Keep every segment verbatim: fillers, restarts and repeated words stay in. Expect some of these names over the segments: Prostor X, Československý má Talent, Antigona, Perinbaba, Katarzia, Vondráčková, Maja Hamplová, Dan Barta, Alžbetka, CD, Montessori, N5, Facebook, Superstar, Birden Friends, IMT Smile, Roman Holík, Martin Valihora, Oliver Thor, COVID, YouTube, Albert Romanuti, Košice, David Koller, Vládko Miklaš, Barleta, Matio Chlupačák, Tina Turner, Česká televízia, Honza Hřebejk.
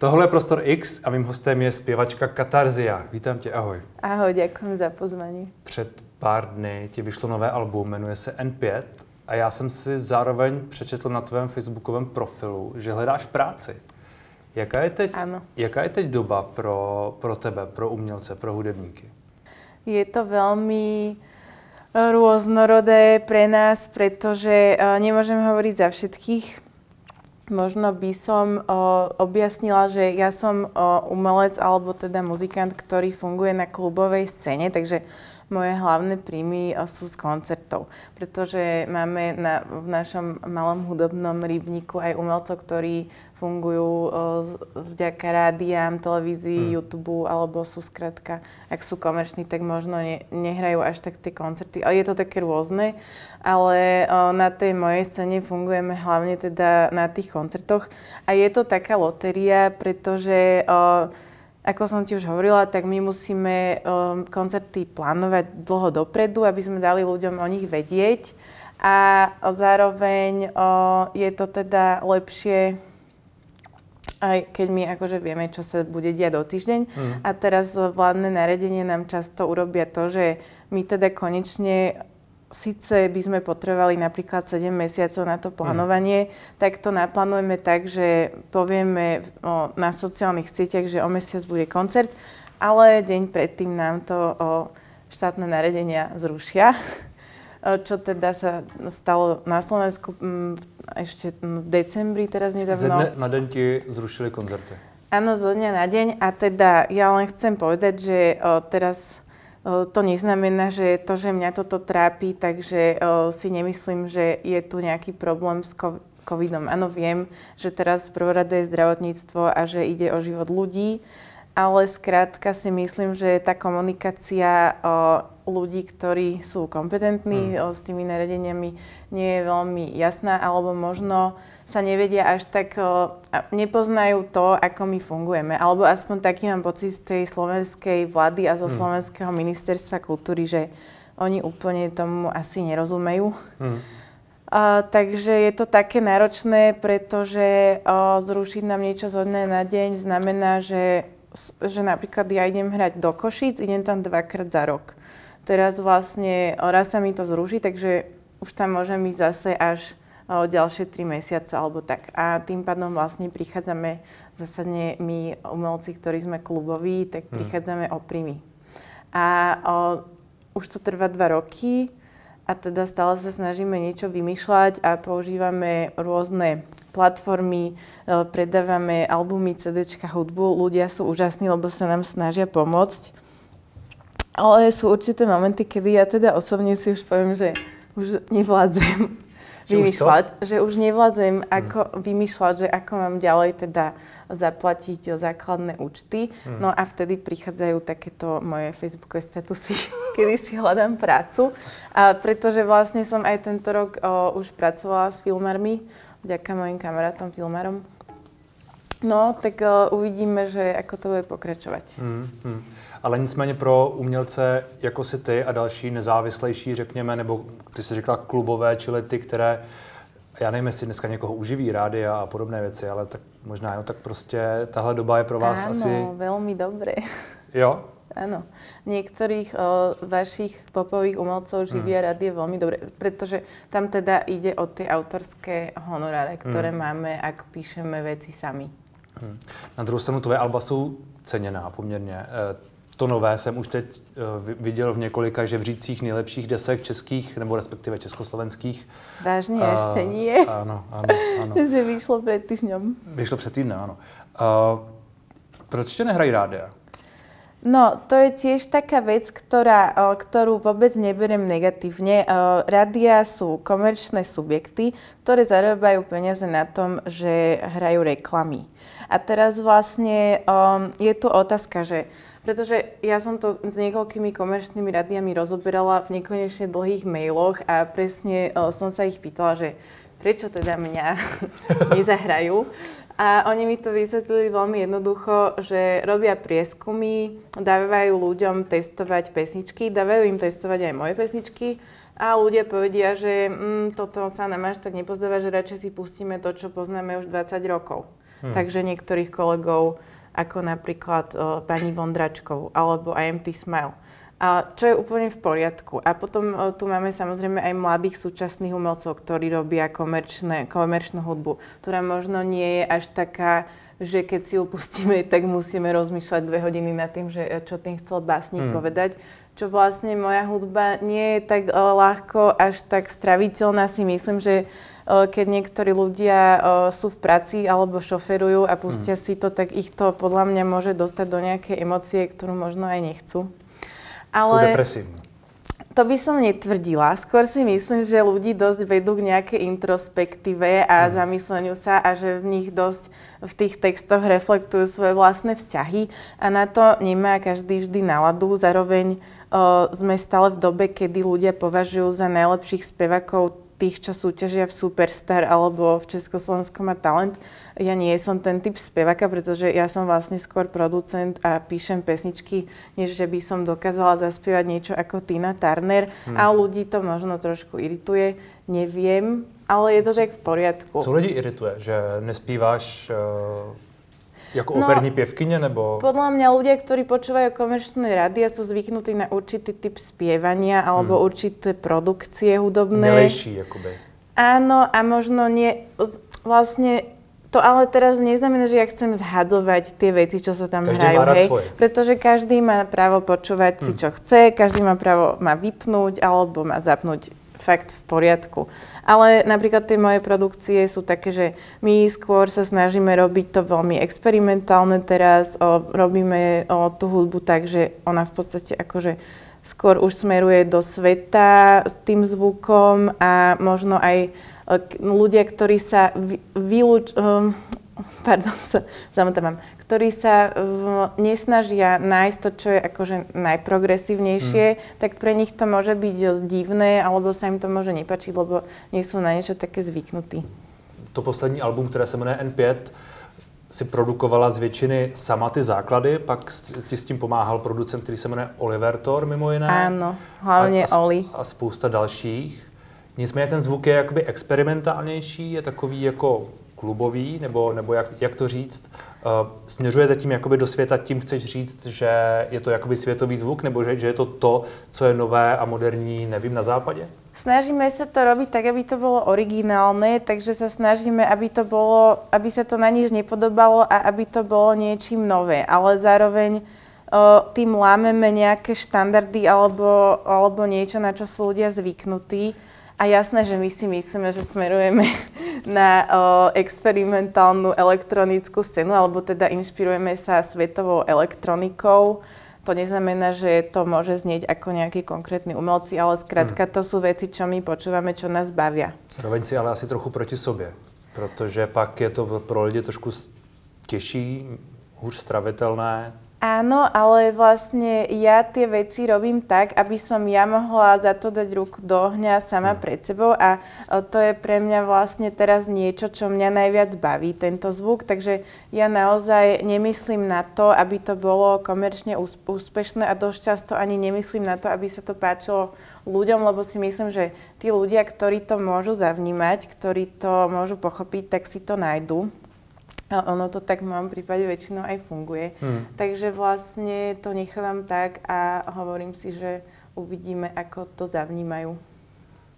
Tohle je Prostor X a mým hostem je zpěvačka Katarzia. Vítám tě, ahoj. Ahoj, děkuji za pozvání. Před pár dny ti vyšlo nové album, jmenuje se N pět a já jsem si zároveň přečetl na tvém facebookovém profilu, že hledáš práci. Jaká je teď, jaká je teď doba pro, pro tebe, pro umělce, pro hudebníky? Je to velmi různorodé pro nás, protože nemůžeme hovořit za všetkých. Možno by som o, objasnila, že ja som o, umelec alebo teda muzikant, ktorý funguje na klubovej scéne, takže moje hlavné príjmy o, sú z koncertov. Pretože máme na, v našom malom hudobnom rybníku aj umelcov, ktorí fungujú o, vďaka rádiám, televízii, hmm. YouTube alebo sú skrátka, ak sú komerční, tak možno ne, nehrajú až tak tie koncerty. Ale je to také rôzne, ale o, na tej mojej scéne fungujeme hlavne teda na tých koncertoch a je to taká lotéria, pretože o, ako som ti už hovorila, tak my musíme um, koncerty plánovať dlho dopredu, aby sme dali ľuďom o nich vedieť a zároveň um, je to teda lepšie, aj keď my akože vieme, čo sa bude diať o týždeň. Mm. A teraz vládne nariadenie nám často urobia to, že my teda konečne sice by sme potrebovali napríklad sedem mesiacov na to plánovanie, mm. tak to naplánujeme tak, že povieme o, na sociálnych sieťach, že o mesiac bude koncert, ale deň predtým nám to o, štátne nariadenia zrušia, čo teda sa stalo na Slovensku m, ešte v decembri teraz nedávno. Ze dne na deň ti zrušili koncerty. Áno, zo dňa na deň a teda ja len chcem povedať, že o, teraz to neznamená, že to, že mňa toto trápi, takže o, si nemyslím, že je tu nejaký problém s covidom. Áno, viem, že teraz prvoradé je zdravotníctvo a že ide o život ľudí, ale skrátka si myslím, že tá komunikácia o, ľudí, ktorí sú kompetentní hmm. o, s tými nariadeniami, nie je veľmi jasná, alebo možno sa nevedia až tak, o, nepoznajú to, ako my fungujeme. Alebo aspoň taký mám pocit z tej slovenskej vlády a zo hmm. slovenského ministerstva kultúry, že oni úplne tomu asi nerozumejú. Hmm. A, takže je to také náročné, pretože o, zrušiť nám niečo zo dňa na deň znamená, že, že napríklad ja idem hrať do Košíc, idem tam dvakrát za rok. Teraz vlastne raz sa mi to zruší, takže už tam môžem ísť zase až o ďalšie tri mesiace alebo tak. A tým pádom vlastne prichádzame, zásadne my umelci, ktorí sme kluboví, tak prichádzame o príjmy. A o, už to trvá dva roky a teda stále sa snažíme niečo vymýšľať a používame rôzne platformy, predávame albumy, CDčka, hudbu. Ľudia sú úžasní, lebo sa nám snažia pomôcť. Ale sú určité momenty, kedy ja teda osobne si už poviem, že už nevládzem vymýšľať, že už nevládzem ako hmm. vymýšľať, že ako mám ďalej teda zaplatiť základné účty. Hmm. No a vtedy prichádzajú takéto moje facebookové statusy, kedy si hľadám prácu. A pretože vlastne som aj tento rok o, už pracovala s filmármi, vďaka mojim kamarátom filmárom. No, tak o, uvidíme, že ako to bude pokračovať. Hmm. Hmm. Ale nicméně pro umělce jako si ty a další nezávislejší, řekněme, nebo ty jsi řekla klubové, čili ty, které, já nevím, jestli dneska někoho uživí rádia a podobné věci, ale tak možná jo, tak prostě tahle doba je pro vás ano, asi... Ano, velmi dobré. Jo? Ano. Některých o, vašich popových umělců živí hmm. rádia velmi dobré, protože tam teda jde o ty autorské honoráry, které hmm. máme, ak píšeme věci sami. Hmm. Na druhou stranu tvoje alba jsou ceněná poměrně. To nové jsem už teď viděl v několika žebřících nejlepších desek českých, nebo respektive československých. Vážně, uh, ještě nie. Ano, ano, ano. Že vyšlo před týdnem. Vyšlo před týdnem, ano. Uh, proč tě nehrají rádia? No, to je tiež taká vec, ktorá, ktorú vôbec neberiem negatívne. Rádia sú komerčné subjekty, ktoré zarábajú peniaze na tom, že hrajú reklamy. A teraz vlastne um, je tu otázka, že pretože ja som to s niekoľkými komerčnými rádiami rozoberala v nekonečne dlhých mailoch a presne um, som sa ich pýtala, že prečo teda mňa nezahrajú. A oni mi to vysvetlili veľmi jednoducho, že robia prieskumy, dávajú ľuďom testovať pesničky, dávajú im testovať aj moje pesničky a ľudia povedia, že mm, toto sa nám až tak nepozdáva, že radšej si pustíme to, čo poznáme už dvadsať rokov. Hmm. Takže niektorých kolegov, ako napríklad uh, pani Vondráčkovú alebo I M T Smile. A čo je úplne v poriadku. A potom o, tu máme samozrejme aj mladých súčasných umelcov, ktorí robia komerčné, komerčnú hudbu, ktorá možno nie je až taká, že keď si ju pustíme, tak musíme rozmýšľať dve hodiny nad tým, že čo tým chcel básnik hmm. povedať. Čo vlastne moja hudba nie je tak o, ľahko až tak straviteľná. Si myslím, že o, keď niektorí ľudia o, sú v práci alebo šoferujú a pustia hmm. si to, tak ich to podľa mňa môže dostať do nejakej emócie, ktorú možno aj nechcú. Ale sú depresívne. To by som netvrdila. Skôr si myslím, že ľudí dosť vedú k nejakej introspektíve a hmm. zamysleniu sa a že v nich dosť v tých textoch reflektujú svoje vlastné vzťahy a na to nemá každý vždy náladu. Zároveň o, sme stále v dobe, kedy ľudia považujú za najlepších spevakov tých, čo súťažia v Superstar alebo v Československom má Talent. Ja nie som ten typ spevaka, pretože ja som vlastne skôr producent a píšem pesničky, než že by som dokázala zaspievať niečo ako Tina Turner. Hmm. A ľudí to možno trošku irituje, neviem, ale je to tak v poriadku. Co lidi irituje, že nespíváš uh... Jako operní no, pěvkyně, nebo? Podľa mňa ľudia, ktorí počúvajú komerčné rádia, sú zvyknutí na určitý typ spievania alebo hmm. určité produkcie hudobné. Milejší, jakoby. Áno, a možno nie, vlastne to ale teraz neznamená, že ja chcem zhadzovať tie veci, čo sa tam každý hrajú, hej. Svoje. Pretože každý má právo počúvať si, hmm. čo chce, každý má právo má vypnúť alebo má zapnúť. Fakt v poriadku. Ale napríklad tie moje produkcie sú také, že my skôr sa snažíme robiť to veľmi experimentálne teraz, o, robíme o, tú hudbu tak, že ona v podstate akože skôr už smeruje do sveta s tým zvukom a možno aj o, k, ľudia, ktorí sa vy, vylúč... Um, pardon, sa zamotávam, ktorí sa v, nesnažia nájsť to, čo je akože najprogresívnejšie, mm. tak pre nich to môže byť divné, alebo sa im to môže nepačiť, lebo nie sú na niečo také zvyknutí. To poslední album, ktoré sa jmenuje N pět, si produkovala z většiny sama ty základy, pak ti s tím pomáhal producent, který se jmenuje Oliver Thor, mimo jiné. Áno, hlavne a, a, Oli. A spousta dalších. Nicméně ten zvuk je jakoby experimentálnější, je takový jako klubový, nebo, nebo jak, jak to říct, uh, směřuje zatím jakoby do světa, tím chceš říct, že je to jakoby světový zvuk, nebo že, že je to to, co je nové a moderní, nevím, na západě? Snažíme sa to robiť tak, aby to bolo originálne, takže sa snažíme, aby to bolo, aby sa to na nič nepodobalo a aby to bolo niečím nové, ale zároveň tým lámeme nejaké štandardy alebo, alebo niečo, na čo sú ľudia zvyknutí. A jasné, že my si myslíme, že smerujeme na o, experimentálnu elektronickú scénu, alebo teda inšpirujeme sa svetovou elektronikou. To neznamená, že to môže znieť ako nejakí konkrétni umelci, ale skrátka hmm. to sú veci, čo my počúvame, čo nás bavia. Zároveň si ale asi trochu proti sobě, protože pak je to pro lidi trošku těžší, hůř stravitelné. Áno, ale vlastne ja tie veci robím tak, aby som ja mohla za to dať ruku do ohňa sama pred sebou a to je pre mňa vlastne teraz niečo, čo mňa najviac baví, tento zvuk, takže ja naozaj nemyslím na to, aby to bolo komerčne úspešné a dosť často ani nemyslím na to, aby sa to páčilo ľuďom, lebo si myslím, že tí ľudia, ktorí to môžu zavnímať, ktorí to môžu pochopiť, tak si to nájdú. A ono to tak v mojom prípade väčšinou aj funguje. Hmm. Takže vlastne to nechávam tak a hovorím si, že uvidíme, ako to zavnímajú.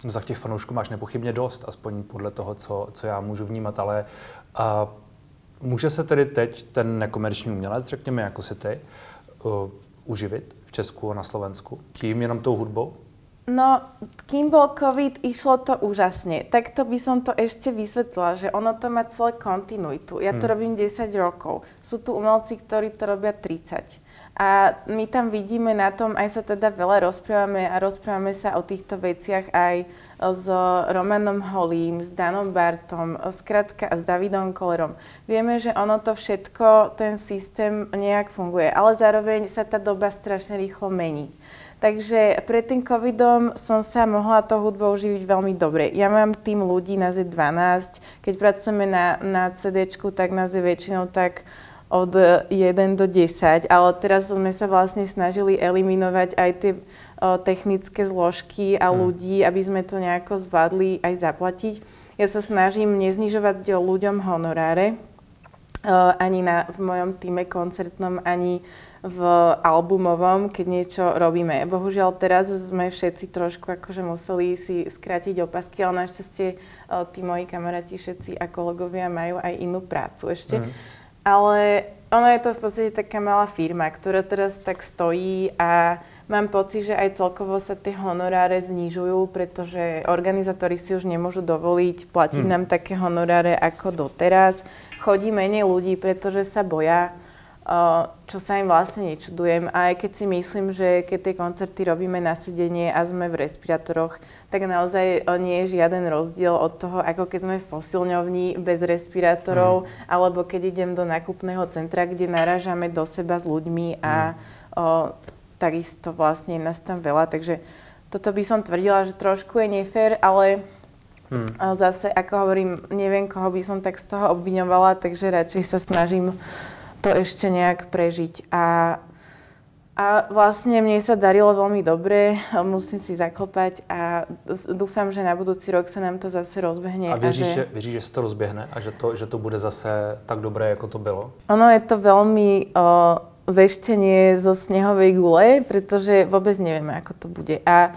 No, za těch fanoušků máš nepochybně dost, aspoň podle toho, co, co já můžu vnímat, ale a, může se tedy teď ten nekomerční umělec, řekněme jako si ty, uh, uživit v Česku a na Slovensku tím jenom tou hudbou? No, kým bol COVID, išlo to úžasne. Takto by som to ešte vysvetlila, že ono to má celé kontinuitu. Ja to hmm. robím desať rokov. Sú tu umelci, ktorí to robia tridsať. A my tam vidíme na tom, aj sa teda veľa rozprávame a rozprávame sa o týchto veciach aj s Romanom Holím, s Danom Bartom, skrátka a s Davidom Kollerom. Vieme, že ono to všetko, ten systém nejak funguje, ale zároveň sa tá doba strašne rýchlo mení. Takže pred tým covidom som sa mohla tou hudbou živiť veľmi dobre. Ja mám tým ľudí, nás je dvanásť. Keď pracujeme na, na CDčku, tak nás je väčšinou tak od jeden do desať. Ale teraz sme sa vlastne snažili eliminovať aj tie o, technické zložky a ľudí, aby sme to nejako zvládli aj zaplatiť. Ja sa snažím neznižovať ľuďom honoráre. ani na, v mojom týme koncertnom, ani v albumovom, keď niečo robíme. Bohužiaľ teraz sme všetci trošku akože museli si skrátiť opasky, ale našťastie tí moji kamaráti všetci a kolegovia majú aj inú prácu ešte. Mm. Ale ono je to v podstate taká malá firma, ktorá teraz tak stojí a mám pocit, že aj celkovo sa tie honoráre znižujú, pretože organizátori si už nemôžu dovoliť platiť mm. nám také honoráre ako doteraz. Chodí menej ľudí, pretože sa boja, čo sa im vlastne nečudujem. A aj keď si myslím, že keď tie koncerty robíme na sedenie a sme v respirátoroch, tak naozaj nie je žiaden rozdiel od toho, ako keď sme v posilňovni bez respirátorov, mm. alebo keď idem do nákupného centra, kde narážame do seba s ľuďmi a mm. o, takisto vlastne nás tam veľa. Takže toto by som tvrdila, že trošku je nefér, ale... Hmm. A zase, ako hovorím, neviem, koho by som tak z toho obviňovala, takže radšej sa snažím to ešte nejak prežiť. A, a vlastne mne sa darilo veľmi dobre, musím si zaklopať a dúfam, že na budúci rok sa nám to zase rozbehne. A věříš, a že... věříš, že se to rozběhne a že to, že to bude zase tak dobré, jako to bylo? Ono je to veľmi o, veštenie zo snehovej gule, pretože vôbec nevieme, ako to bude. A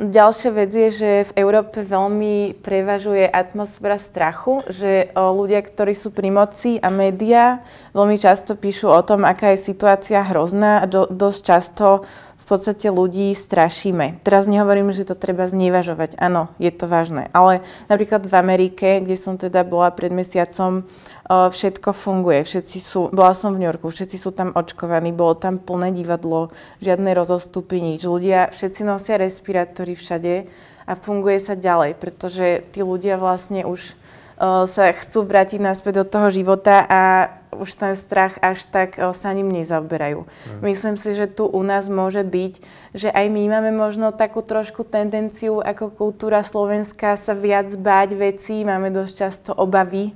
ďalšia vec je, že v Európe veľmi prevažuje atmosféra strachu, že ľudia, ktorí sú pri moci a médiá, veľmi často píšu o tom, aká je situácia hrozná a do, dosť často v podstate ľudí strašíme. Teraz nehovorím, že to treba znevažovať. Áno, je to vážne. Ale napríklad v Amerike, kde som teda bola pred mesiacom, všetko funguje. Všetci sú, bola som v New Yorku, všetci sú tam očkovaní, bolo tam plné divadlo, žiadne rozostupy, nič. Ľudia, všetci nosia respirátory všade a funguje sa ďalej, pretože tí ľudia vlastne už sa chcú vrátiť naspäť do toho života a už ten strach až tak sa ním nezaoberajú. Hmm. Myslím si, že tu u nás môže byť, že aj my máme možno takú trošku tendenciu, ako kultúra slovenská, sa viac báť vecí, máme dosť často obavy.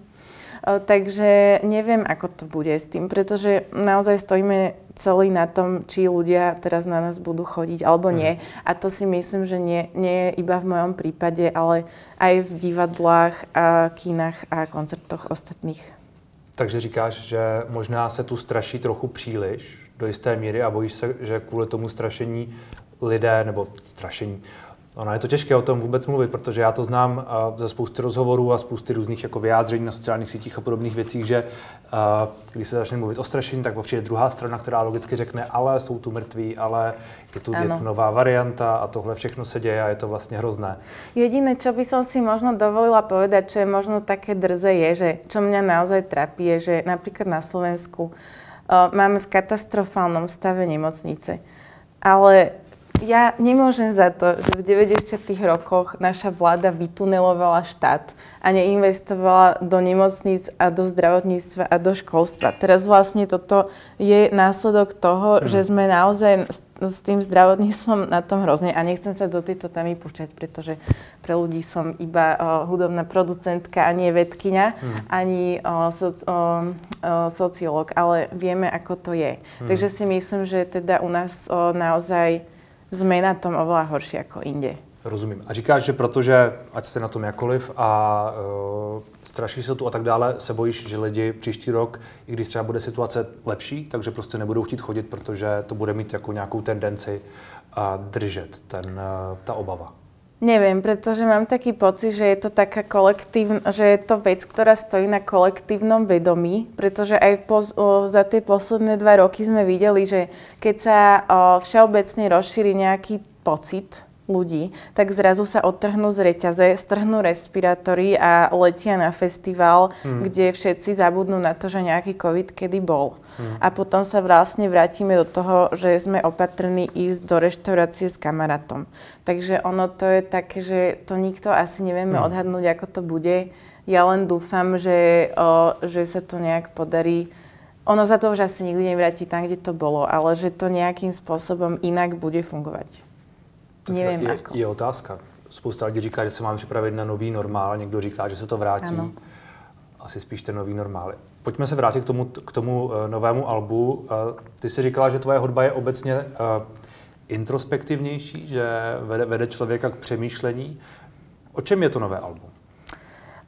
Takže neviem, ako to bude s tým, pretože naozaj stojíme celý na tom, či ľudia teraz na nás budú chodiť, alebo nie. A to si myslím, že nie, nie je iba v mojom prípade, ale aj v divadlách, a kinách a koncertoch ostatných. Takže říkáš, že možná se tu straší trochu příliš do jisté míry a bojíš se, že kvůli tomu strašení lidé, nebo strašení, ono je to těžké o tom vůbec mluvit, protože já to znám uh, ze spousty rozhovorů a spousty různých jako vyjádření na sociálních sítích a podobných věcí, že uh, když se začne mluvit o strašení, tak přijde druhá strana, která logicky řekne, ale jsou tu mrtví, ale je tu nová varianta a tohle všechno se děje a je to vlastně hrozné. Jediné, čo by som si možno dovolila povedať, čo je možno také drze, je, že čo mňa naozaj trápí, je, že napríklad na Slovensku uh, máme v katastrofálnom stave nemocnice, ale... Ja nemôžem za to, že v deväťdesiatych rokoch naša vláda vytunelovala štát a neinvestovala do nemocníc a do zdravotníctva a do školstva. Teraz vlastne toto je následok toho, mm. že sme naozaj s tým zdravotníctvom na tom hrozne a nechcem sa do tejto témy púšťať, pretože pre ľudí som iba o, hudobná producentka a nie vedkyňa, mm. ani o, so, o, o, sociológ, ale vieme, ako to je. Mm. Takže si myslím, že teda u nás o, naozaj jsme na tom oveľa horší jako jinde. Rozumím. A říkáš, že protože, ať jste na tom jakoliv a uh, strašíš se tu a tak dále, se bojíš, že lidi příští rok, i když třeba bude situace lepší, takže prostě nebudou chtít chodit, protože to bude mít jako nějakou tendenci uh, držet ten, uh, ta obava. Neviem, pretože mám taký pocit, že je to taká kolektívna, že je to vec, ktorá stojí na kolektívnom vedomí, pretože aj poz, o, za tie posledné dva roky sme videli, že keď sa o, všeobecne rozšíri nejaký pocit ľudí, tak zrazu sa odtrhnú z reťaze, strhnú respirátory a letia na festival, mm. kde všetci zabudnú na to, že nejaký COVID kedy bol. Mm. A potom sa vlastne vrátime do toho, že sme opatrní ísť do reštaurácie s kamarátom. Takže ono to je také, že to nikto asi nevieme mm. odhadnúť, ako to bude. Ja len dúfam, že, o, že sa to nejak podarí. Ono sa to už asi nikdy nevráti tam, kde to bolo, ale že to nejakým spôsobom inak bude fungovať. Tak nevím, je, je otázka. Spousta lidí říká, že se máme připravit na nový normál, někdo říká, že se to vrátí. Ano. Asi spíš ten nový normál. Pojďme se vrátit k tomu, k tomu uh, novému albu. Uh, ty jsi říkala, že tvoje hudba je obecně uh, introspektivnější, že vede, vede člověka k přemýšlení. O čem je to nové album?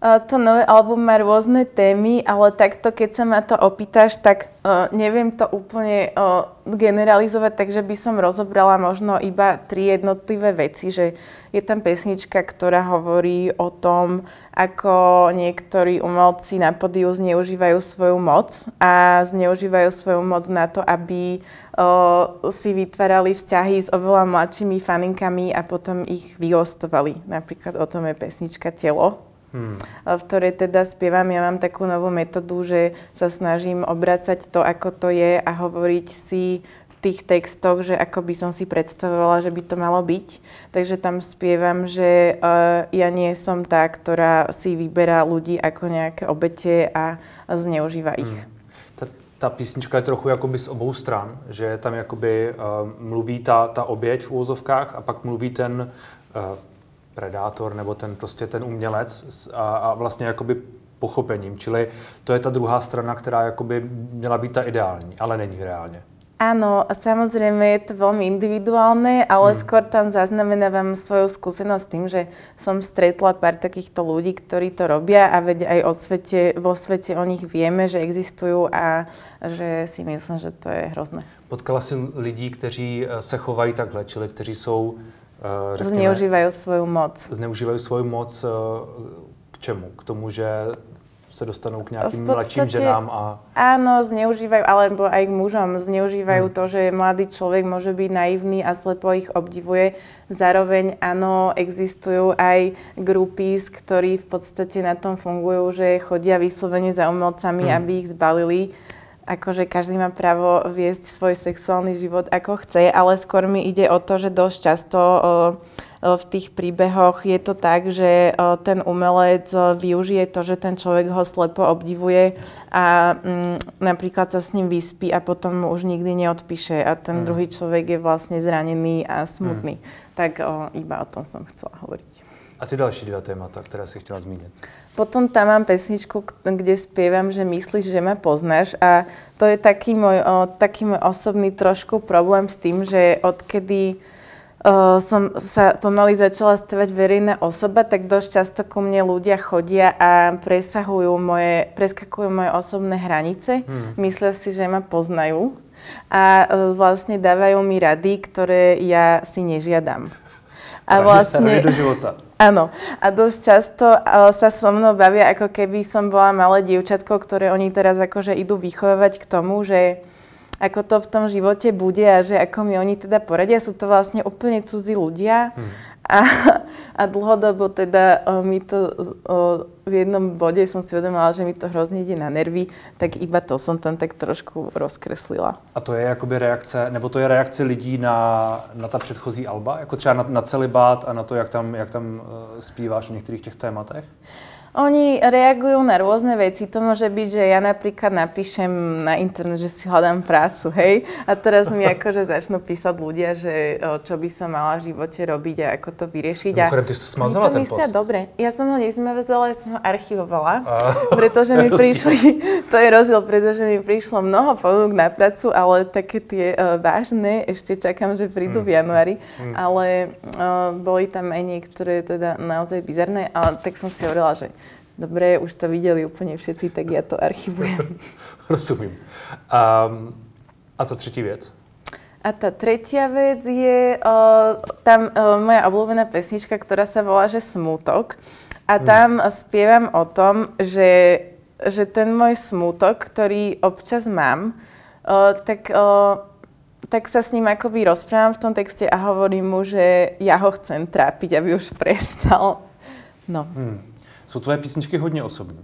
to nové album má rôzne témy, ale takto, keď sa ma to opýtaš, tak uh, neviem to úplne uh, generalizovať, takže by som rozobrala možno iba tri jednotlivé veci, že je tam pesnička, ktorá hovorí o tom, ako niektorí umelci na pódiu zneužívajú svoju moc a zneužívajú svoju moc na to, aby uh, si vytvárali vzťahy s oveľa mladšími faninkami a potom ich vyhostovali. Napríklad o tom je pesnička Telo. Hmm. V ktorej teda spievam, ja mám takú novú metódu, že sa snažím obracať to, ako to je a hovoriť si v tých textoch, že ako by som si predstavovala, že by to malo byť. Takže tam spievam, že uh, ja nie som tá, ktorá si vyberá ľudí ako nejaké obete a zneužíva ich. Hmm. Ta, ta písnička je trochu jakoby z obou stran, že tam jakoby uh, mluví ta, ta oběť v úvozovkách a pak mluví ten uh, predátor nebo ten prostě ten umělec a, a vlastně jakoby pochopením. Čili to je ta druhá strana, která jakoby měla být ta ideální, ale není reálně. Áno, samozrejme je to veľmi individuálne, ale hmm. skôr tam zaznamenávam svoju skúsenosť tým, že som stretla pár takýchto ľudí, ktorí to robia a veď aj o svete, vo svete o nich vieme, že existujú a že si myslím, že to je hrozné. Potkala si lidí, kteří se chovají takhle, čili kteří jsou, řekněme, zneužívají svou moc. Zneužívají svou moc k čemu? K tomu, že se dostanou k nějakým mladším ženám a... Áno, zneužívajú, alebo aj k mužom. Zneužívajú hmm. to, že mladý človek môže byť naivný a slepo ich obdivuje. Zároveň áno, existujú aj groupies, ktorí v podstate na tom fungujú, že chodia vyslovene za umelcami, hmm. aby ich zbalili. Akože každý má právo viesť svoj sexuálny život ako chce, ale skôr mi ide o to, že dosť často v tých príbehoch je to tak, že ten umelec využije to, že ten človek ho slepo obdivuje a mm, napríklad sa s ním vyspí a potom mu už nikdy neodpíše a ten hmm. druhý človek je vlastne zranený a smutný. Hmm. Tak o, iba o tom som chcela hovoriť. A ty další dva témata, která si chtěla zmínit? Potom tam mám pesničku, kde zpívám, že myslíš, že mě poznáš. A to je taký můj taký můj osobný trošku problém s tím, že odkedy Uh, som sa pomaly začala stávať verejná osoba, tak dosť často ku mne ľudia chodia a presahujú moje, preskakujú moje osobné hranice. Hmm. Myslia si, že ma poznajú a uh, vlastne dávajú mi rady, ktoré ja si nežiadam. A vlastne... do života. Áno. A dosť často uh, sa so mnou bavia, ako keby som bola malé dievčatko, ktoré oni teraz akože idú vychovávať k tomu, že ako to v tom živote bude a že ako mi oni teda poradia, sú to vlastne úplne cudzí ľudia hmm. a, a dlhodobo teda o, mi to o, v jednom bode som si uvedomila, že mi to hrozne ide na nervy, tak iba to som tam tak trošku rozkreslila. A to je jakoby reakce, nebo to je reakce lidí na, na ta předchozí alba, jako třeba na, na celibát a na to, jak tam, jak tam zpíváš v některých těch tématech? Oni reagujú na rôzne veci. To môže byť, že ja napríklad napíšem na internet, že si hľadám prácu, hej? A teraz mi akože začnú písať ľudia, že čo by som mala v živote robiť a ako to vyriešiť. A ty si to smazala ten post. To dobre. Ja som ho nesmazala, ja som ho archivovala, pretože mi prišli, to je rozdiel, pretože mi prišlo mnoho ponúk na prácu, ale také tie uh, vážne, ešte čakám, že prídu mm. v januári, mm. ale uh, boli tam aj niektoré teda naozaj bizarné, ale tak som si hovorila, že dobre, už to viděli úplně všetci, tak já to archivujem. Rozumím. Um, a ta třetí věc? A ta třetí věc je uh, tam uh, moja obľúbená pesnička, která se volá, že Smútok. A tam hmm. zpívám o tom, že, že ten můj smútok, který občas mám, uh, tak... Uh, tak sa s ním akoby rozprávam v tom texte a hovorím mu, že ja ho chcem trápiť, aby už prestal. No. Hmm. Jsou tvoje písničky hodně osobní?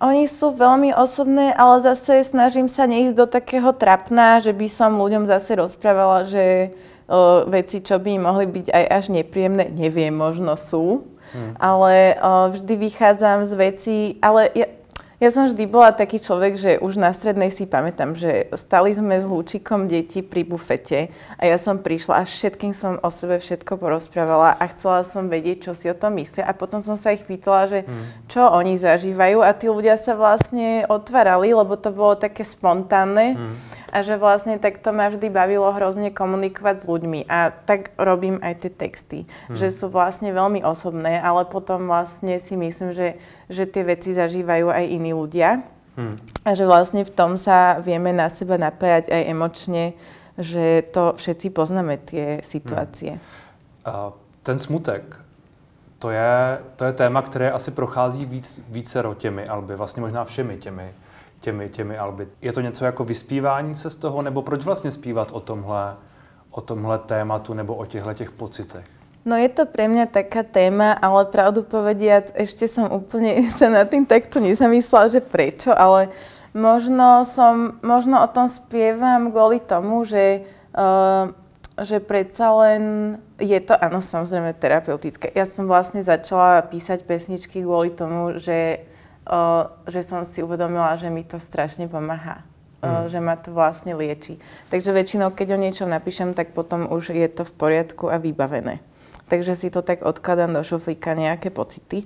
Oni sú veľmi osobné, ale zase snažím sa neísť do takého trapna, že by som ľuďom zase rozprávala, že o, veci, čo by mohli byť aj až nepríjemné, neviem, možno sú. Hmm. Ale o, vždy vychádzam z vecí, ale ja, ja som vždy bola taký človek, že už na strednej si pamätám, že stali sme s hľúčikom detí pri bufete a ja som prišla a všetkým som o sebe všetko porozprávala a chcela som vedieť, čo si o tom myslia a potom som sa ich pýtala, že čo oni zažívajú a tí ľudia sa vlastne otvárali, lebo to bolo také spontánne. Hmm. a že vlastne tak to ma vždy bavilo hrozne komunikovať s ľuďmi a tak robím aj tie texty, hmm. že sú vlastne veľmi osobné, ale potom vlastne si myslím, že, že tie veci zažívajú aj iní ľudia hmm. a že vlastne v tom sa vieme na seba napájať aj emočne, že to všetci poznáme tie situácie. Hmm. A ten smutek, to je, to je téma, které asi prochází víc, vícero těmi alby, vlastně možná všemi těmi. Těmi, těmi alby. Je to něco jako vyspívání se z toho, nebo proč vlastně zpívat o tomhle, o tomhle tématu nebo o těchto těch pocitech? No je to pre mňa taká téma, ale pravdu povediac, ešte som úplne sa nad tým takto nezamyslela, že prečo, ale možno, som, možno o tom spievam kvôli tomu, že, uh, že predsa len je to, áno, samozrejme terapeutické. Ja som vlastne začala písať pesničky kvôli tomu, že O, že som si uvedomila, že mi to strašne pomáha, mm. o, že ma to vlastne lieči. Takže väčšinou, keď o niečom napíšem, tak potom už je to v poriadku a vybavené. Takže si to tak odkladám do šuflíka, nejaké pocity.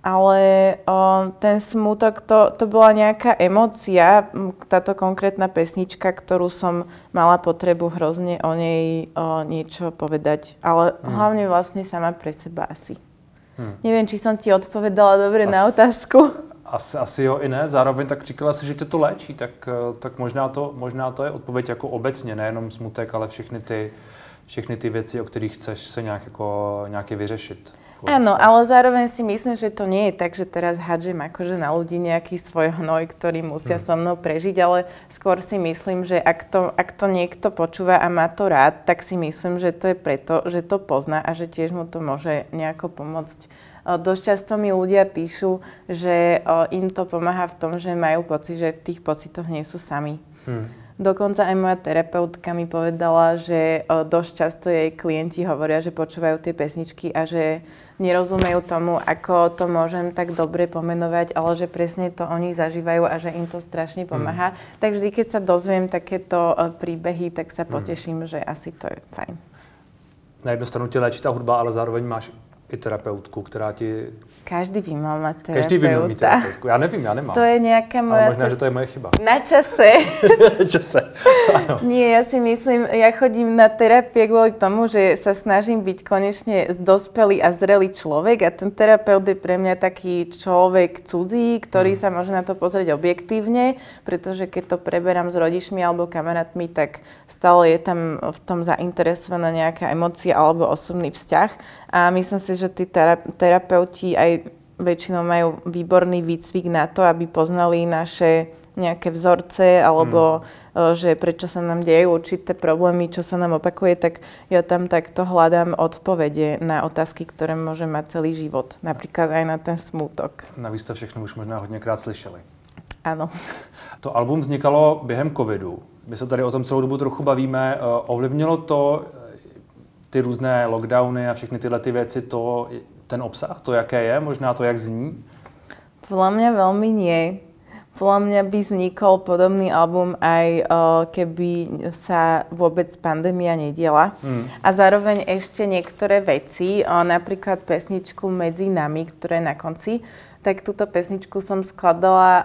Ale o, ten smútok, to, to bola nejaká emócia, táto konkrétna pesnička, ktorú som mala potrebu hrozne o nej o, niečo povedať. Ale mm. hlavne vlastne sama pre seba asi. Mm. Neviem, či som ti odpovedala dobre As... na otázku. Asi, asi jo i ne, zároveň tak říkala si, že tě to léčí, tak, tak možná, to, možná to je odpověď jako obecně, nejenom smutek, ale všechny ty, všechny ty věci, o kterých chceš se nějak jako, nějaký vyřešit. Áno, ale zároveň si myslím, že to nie je tak, že teraz hádžem akože na ľudí nejaký svoj hnoj, ktorý musia hmm. so mnou prežiť, ale skôr si myslím, že ak to, ak to niekto počúva a má to rád, tak si myslím, že to je preto, že to pozná a že tiež mu to môže nejako pomôcť. Dosť často mi ľudia píšu, že im to pomáha v tom, že majú pocit, že v tých pocitoch nie sú sami. Hmm. Dokonca aj moja terapeutka mi povedala, že dosť často jej klienti hovoria, že počúvajú tie pesničky a že nerozumejú tomu, ako to môžem tak dobre pomenovať, ale že presne to oni zažívajú a že im to strašne pomáha. Mm. Tak vždy, keď sa dozviem takéto príbehy, tak sa poteším, mm. že asi to je fajn. Na jednu stranu ti léčí tá hudba, ale zároveň máš i terapeutku, která ti... Každý by mal mať terapeuta. Každý by mal mít terapeutku. Já nevím, já nemám. To je nějaká moja... Ale možná, že to je moje chyba. Na čase. Na čase, ano. Nie, já si myslím, já chodím na terapie kvůli tomu, že sa snažím byť konečně dospelý a zrelý človek a ten terapeut je pre mňa taký človek cudzí, ktorý hmm. sa môže na to pozrieť objektívne, pretože keď to preberám s rodičmi alebo kamarátmi, tak stále je tam v tom zainteresovaná nejaká emócia alebo osobný vzťah a myslím si, že tí terapeuti aj väčšinou majú výborný výcvik na to, aby poznali naše nejaké vzorce, alebo hmm. že prečo sa nám dejú určité problémy, čo sa nám opakuje, tak ja tam takto hľadám odpovede na otázky, ktoré môže mať celý život. Napríklad aj na ten smútok. Navíc to všechno už možná hodněkrát slyšeli. Ano. To album vznikalo během covidu. My se tady o tom celou dobu trochu bavíme. Ovlivnilo to ty různé lockdowny a všechny tyhle ty věci, to, ten obsah, to jaké je, možná to jak zní? Podľa mňa veľmi nie. Podľa mňa by vznikol podobný album aj keby sa vôbec pandémia nediela. Hmm. A zároveň ešte niektoré veci, napríklad pesničku Medzi nami, ktorá je na konci, tak túto pesničku som skladala o,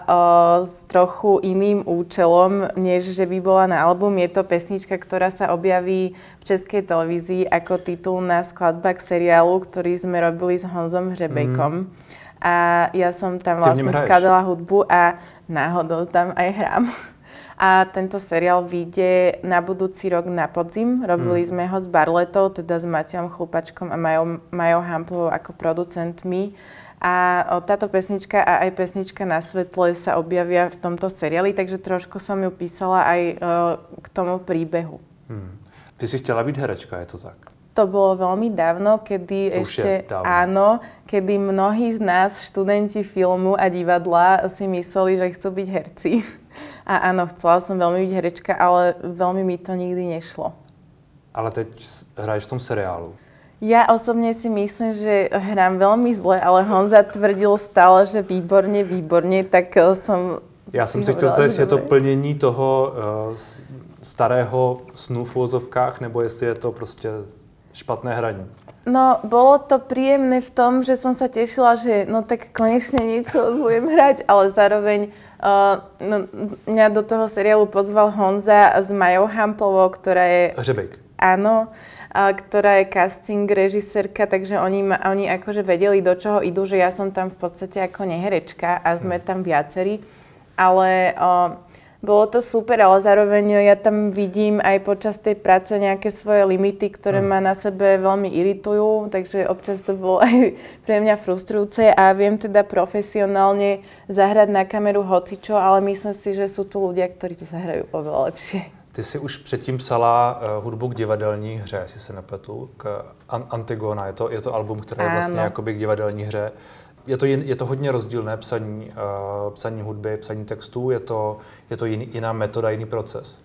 s trochu iným účelom, než že by bola na album. Je to pesnička, ktorá sa objaví v Českej televízii ako titulná skladba k seriálu, ktorý sme robili s Honzom Hřebejkom. Mm. A ja som tam vlastne skladala hudbu a náhodou tam aj hrám. A tento seriál vyjde na budúci rok na podzim. Robili mm. sme ho s Barletou, teda s Matiom Chlupačkom a Majou, Majou Hamplovou ako producentmi. A táto pesnička a aj pesnička Na svetle sa objavia v tomto seriáli, takže trošku som ju písala aj uh, k tomu príbehu. Hmm. Ty si chtěla být herečka, je to tak? To bolo veľmi dávno, kedy to ešte dávno. Áno, kedy mnohí z nás, študenti filmu a divadla, si mysleli, že chcú byť herci. A áno, chcela som veľmi byť herečka, ale veľmi mi to nikdy nešlo. Ale teď hraješ v tom seriálu. Ja osobne si myslím, že hrám veľmi zle, ale Honza tvrdil stále, že výborne, výborne, tak som... Ja som si chtěl, jestli je to plnění toho uh, starého snu v úvozovkách, nebo jestli je to prostě špatné hraní? No, bolo to príjemné v tom, že som sa tešila, že no tak konečne niečo budem hrať, ale zároveň uh, no, mňa do toho seriálu pozval Honza s Majou Hamplovou, ktorá je... Hřebejk. Áno, uh, ktorá je casting režisérka, takže oni, oni akože vedeli, do čoho idú, že ja som tam v podstate ako neherečka a sme hmm. tam viacerí, ale... Uh, Bolo to super, ale zároveň ja tam vidím aj počas tej práce nejaké svoje limity, ktoré ma na sebe veľmi iritujú, takže občas to bolo aj pre mňa frustrujúce a viem teda profesionálne zahrať na kameru hocičo, ale myslím si, že sú tu ľudia, ktorí to zahrajú oveľa lepšie. Ty si už předtím psala hudbu k divadelní hře, jestli se nepletu, k Antigona, je to, je to album, které je vlastně jakoby k divadelní hře. Je to, je to hodně rozdílné psaní, uh, psaní hudby, psaní textů, je to, je to jiný, jiná metoda, jiný proces.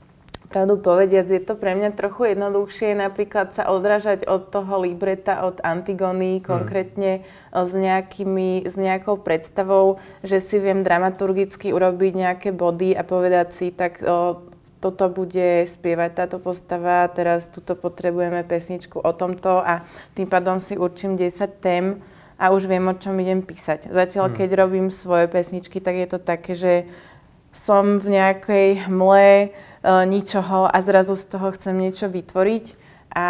Pravdu povediac, je to pre mňa trochu jednoduchšie napríklad sa odrážať od toho libreta, od Antigony, konkrétne hmm. s, nejakými, s nejakou predstavou, že si viem dramaturgicky urobiť nejaké body a povedať si, tak o, toto bude spievať táto postava, teraz tuto potrebujeme pesničku o tomto a tým pádom si určím desať tém. A už viem, o čom idem písať. Zatiaľ, hmm. keď robím svoje pesničky, tak je to také, že som v nejakej hmle e, ničoho a zrazu z toho chcem niečo vytvoriť a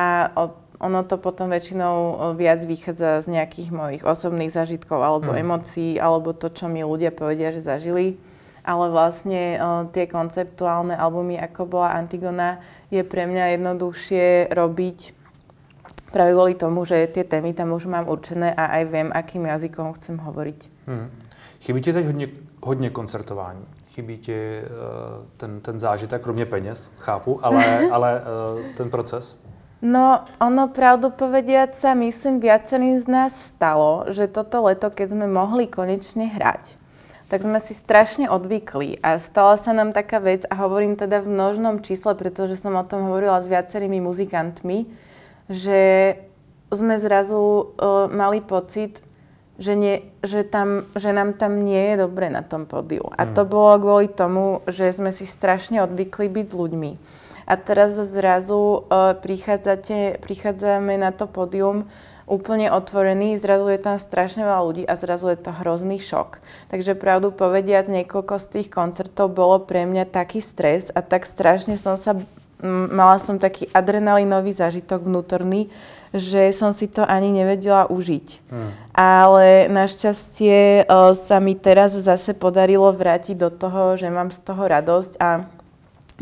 ono to potom väčšinou viac vychádza z nejakých mojich osobných zážitkov alebo hmm. emócií, alebo to, čo mi ľudia povedia, že zažili. Ale vlastne o, tie konceptuálne albumy, ako bola Antigona, je pre mňa jednoduchšie robiť práve kvôli tomu, že tie témy tam už mám určené a aj viem, akým jazykom chcem hovoriť. Hmm. Chybí ti teď hodně, hodně koncertování? Chybí ti uh, ten, ten zážitek, kromě peněz, chápu, ale, ale uh, ten proces? No, ono pravdu povediac sa, myslím, viacerým z nás stalo, že toto leto, keď sme mohli konečne hrať, tak sme si strašne odvykli a stala sa nám taká vec a hovorím teda v množnom čísle, pretože som o tom hovorila s viacerými muzikantmi, že sme zrazu uh, mali pocit, že, nie, že, tam, že nám tam nie je dobre na tom pódiu. A to bolo kvôli tomu, že sme si strašne odvykli byť s ľuďmi. A teraz zrazu uh, prichádzate, prichádzame na to pódium úplne otvorený, zrazu je tam strašne veľa ľudí a zrazu je to hrozný šok. Takže pravdu povediac, niekoľko z tých koncertov bolo pre mňa taký stres a tak strašne som sa... Mala som taký adrenalinový zážitok vnútorný, že som si to ani nevedela užiť. Hmm. Ale našťastie o, sa mi teraz zase podarilo vrátiť do toho, že mám z toho radosť a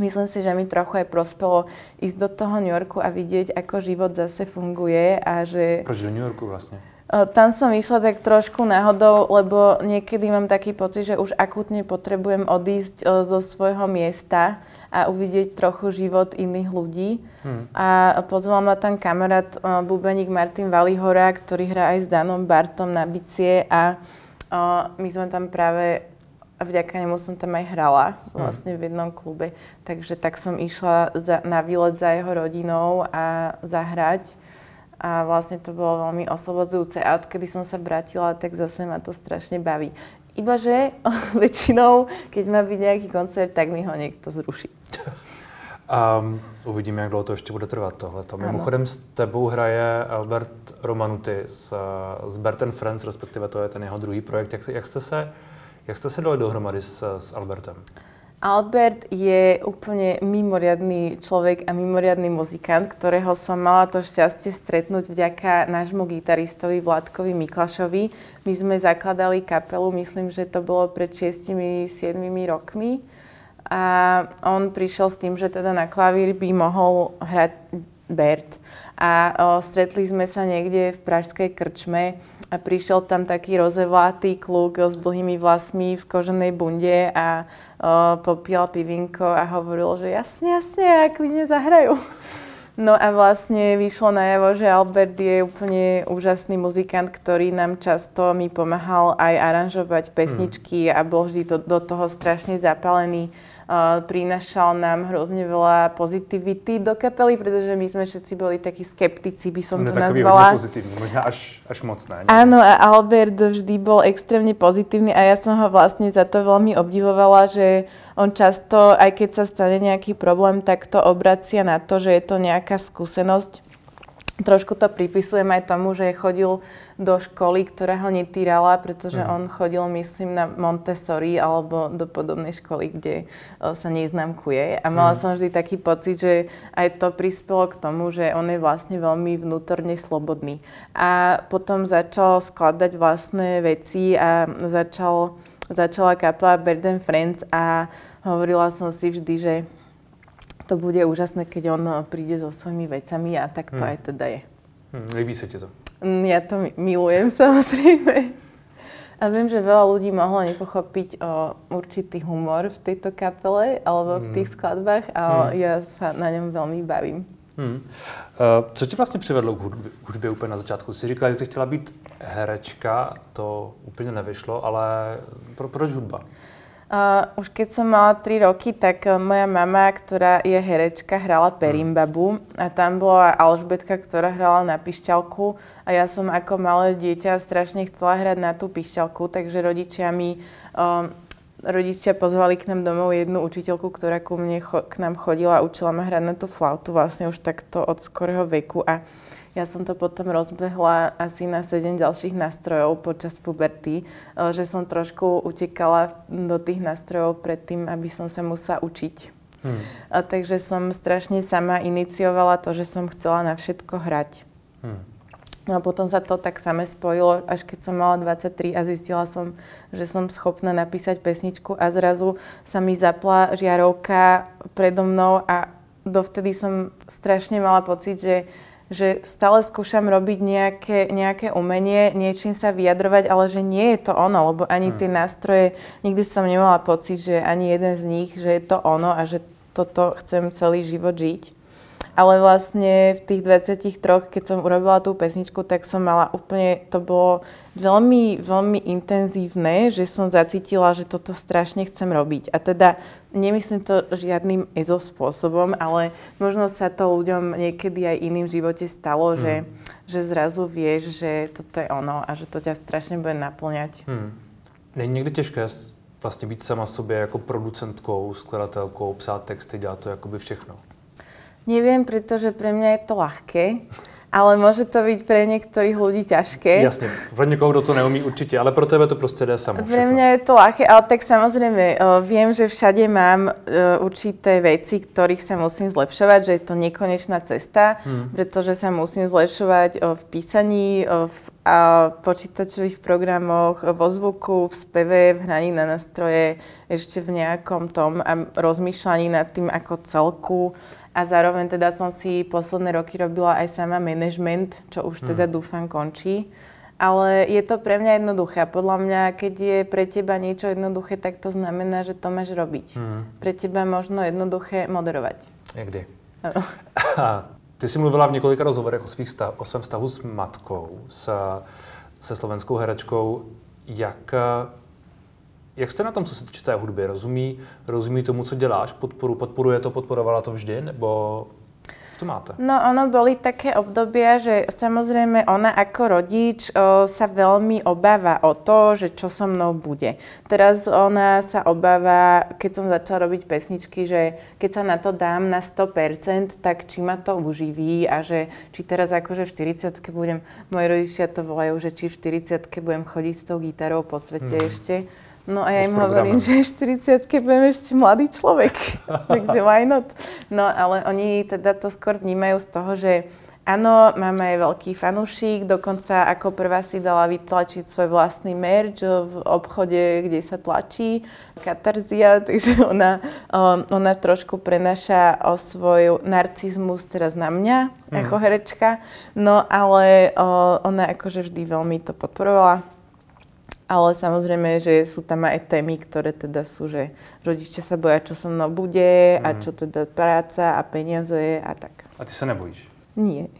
myslím si, že mi trochu aj prospelo ísť do toho New Yorku a vidieť, ako život zase funguje a že... Prečo do New Yorku vlastne? Tam som išla tak trošku náhodou, lebo niekedy mám taký pocit, že už akútne potrebujem odísť zo svojho miesta a uvidieť trochu život iných ľudí. Hmm. A pozval ma tam kamarát, bubeník Martin Valihora, ktorý hrá aj s Danom Bartom na bicie a my sme tam práve, vďaka nemu som tam aj hrala vlastne v jednom klube. Takže tak som išla za, na výlet za jeho rodinou a zahrať. A vlastne to bolo veľmi oslobodzujúce a odkedy som sa vrátila, tak zase ma to strašne baví. Ibaže väčšinou, keď má byť nejaký koncert, tak mi ho niekto zruší. Um, uvidíme, jak dlouho to ještě bude trvat tohleto. Mimochodem s tebou hraje Albert Romanuti z, z Birden Friends, respektive to je ten jeho druhý projekt. Jak, jak, jste, se, jak jste se dali dohromady s, s Albertem? Albert je úplne mimoriadny človek a mimoriadny muzikant, ktorého som mala to šťastie stretnúť vďaka nášmu gitaristovi Vládkovi Miklašovi. My sme zakladali kapelu, myslím, že to bolo pred šesť sedem rokmi. A on prišiel s tým, že teda na klavír by mohol hrať Bert. A o, stretli sme sa niekde v pražskej krčme a prišiel tam taký rozevlatý kluk s dlhými vlasmi v koženej bunde a o, popíjal pivinko a hovoril, že jasne, jasne, ja klidne zahrajú. No a vlastne vyšlo najavo, že Albert je úplne úžasný muzikant, ktorý nám často mi pomáhal aj aranžovať pesničky a bol vždy do, do toho strašne zapálený. Uh, prinašal nám hrozne veľa pozitivity do kapely, pretože my sme všetci boli takí skeptici, by som to nazvala. Takový pozitívny, možno až, až moc ne. Áno, a Albert vždy bol extrémne pozitívny a ja som ho vlastne za to veľmi obdivovala, že on často, aj keď sa stane nejaký problém, tak to obracia na to, že je to nejaká skúsenosť Trošku to pripisujem aj tomu, že chodil do školy, ktorá ho netýrala, pretože mm. on chodil, myslím, na Montessori alebo do podobnej školy, kde sa neznámkuje. A mala mm. som vždy taký pocit, že aj to prispelo k tomu, že on je vlastne veľmi vnútorne slobodný. A potom začal skladať vlastné veci a začal, začala kapela Birden Friends a hovorila som si vždy, že to bude úžasné, keď on príde so svojimi vecami a tak to hmm. aj teda je. Hmm, líbí sa ti to? Ja to milujem, samozrejme. A viem, že veľa ľudí mohlo nepochopiť o, určitý humor v tejto kapele alebo v tých skladbách, ale hmm. ja sa na ňom veľmi bavím. Hmm. Uh, co ti vlastně přivedlo k hudbě, k hudbě úplně na začátku? Jsi říkala, že jsi chtěla být herečka, to úplně nevyšlo, ale pro, proč hudba? Uh, už keď som mala tri roky, tak uh, moja mama, ktorá je herečka, hrala Perinbabu a tam bola Alžbetka, ktorá hrala na pišťalku a ja som ako malé dieťa strašne chcela hrať na tú pišťalku, takže rodičia mi uh, rodičia pozvali k nám domov jednu učiteľku, ktorá ku mne cho- k nám chodila a učila ma hrať na tú flautu vlastne už takto od skorého veku a ja som to potom rozbehla asi na sedem ďalších nástrojov počas puberty, že som trošku utekala do tých nástrojov predtým, aby som sa musela učiť. Hmm. A takže som strašne sama iniciovala to, že som chcela na všetko hrať. Hmm. No a potom sa to tak same spojilo, až keď som mala dvadsaťtri a zistila som, že som schopná napísať pesničku a zrazu sa mi zapla žiarovka predo mnou a dovtedy som strašne mala pocit, že že stále skúšam robiť nejaké, nejaké umenie, niečím sa vyjadrovať, ale že nie je to ono, lebo ani hmm. tie nástroje, nikdy som nemala pocit, že ani jeden z nich, že je to ono a že toto chcem celý život žiť. Ale vlastne v tých dvadsiatich troch, keď som urobila tú pesničku, tak som mala úplne, to bolo veľmi, veľmi intenzívne, že som zacítila, že toto strašne chcem robiť. A teda nemyslím to žiadnym ezo spôsobom, ale možno sa to ľuďom niekedy aj iným v živote stalo, mm. že, že zrazu vieš, že toto je ono a že to ťa strašne bude naplňať. Hmm. Není niekde těžké vlastne byť sama sobě ako producentkou, skladatelkou, psát texty, dělat to jakoby všechno? Neviem, pretože pre mňa je to ľahké, ale môže to byť pre niektorých ľudí ťažké. Jasne, pre niekoho, kto to neumí určite, ale pro tebe to proste dá samo. Pre mňa je to ľahké, ale tak samozrejme, viem, že všade mám určité veci, ktorých sa musím zlepšovať, že je to nekonečná cesta, hmm. pretože sa musím zlepšovať v písaní, v počítačových programoch, vo zvuku, v speve, v hraní na nástroje, ešte v nejakom tom a rozmýšľaní nad tým ako celku. A zároveň teda som si posledné roky robila aj sama management, čo už teda dúfam končí. Ale je to pre mňa jednoduché. Podľa mňa, keď je pre teba niečo jednoduché, tak to znamená, že to máš robiť. Mm. Pre teba možno jednoduché moderovať. Někdy. Ano. Ty si mluvila v několika rozhovorech o, svých stav, o svém vztahu s matkou, se, se slovenskou herečkou. Jak... Jak jste na tom, co se týče té hudby? Rozumí, rozumí tomu, co děláš? Podporu, podporuje to, podporovala to vždy? Nebo to máte? No ono boli také obdobia, že samozrejme ona ako rodič o, sa veľmi obáva o to, že čo so mnou bude. Teraz ona sa obáva, keď som začala robiť pesničky, že keď sa na to dám na sto percent, tak či ma to uživí a že či teraz akože v štyridsiatke budem, moji rodičia to volajú, že či v štyridsiatke budem chodiť s tou gitarou po svete hmm. ešte. No a ja im hovorím, že v štyridsiatke budem ešte mladý človek, takže why not? No ale oni teda to skôr vnímajú z toho, že áno, mama je veľký fanúšik, dokonca ako prvá si dala vytlačiť svoj vlastný merch v obchode, kde sa tlačí, Katarzia, takže ona, ona trošku prenáša o svoj narcizmus teraz na mňa mm. ako herečka, no ale ona akože vždy veľmi to podporovala. Ale samozrejme, že sú tam aj témy, ktoré teda sú, že rodičia sa boja, čo so mnou bude mm. a čo teda práca a peniaze a tak. A ty sa nebojíš? Nie.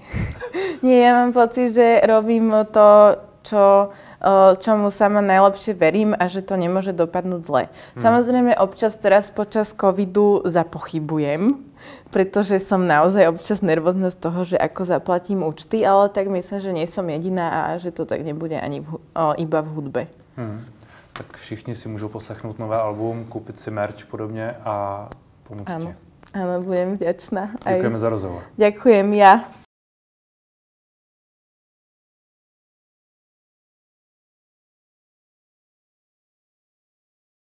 Nie, ja mám pocit, že robím to, čo, čomu sama najlepšie verím a že to nemôže dopadnúť zle. Mm. Samozrejme, občas teraz počas covidu zapochybujem, pretože som naozaj občas nervózna z toho, že ako zaplatím účty, ale tak myslím, že nie som jediná a že to tak nebude ani v, o, iba v hudbe. Hmm. Tak všichni si môžu poslechnout nové album, kúpiť si merch podobne a pomôcť ti. Áno, budem vďačná. Ďakujeme za rozhovor. Ďakujem ja.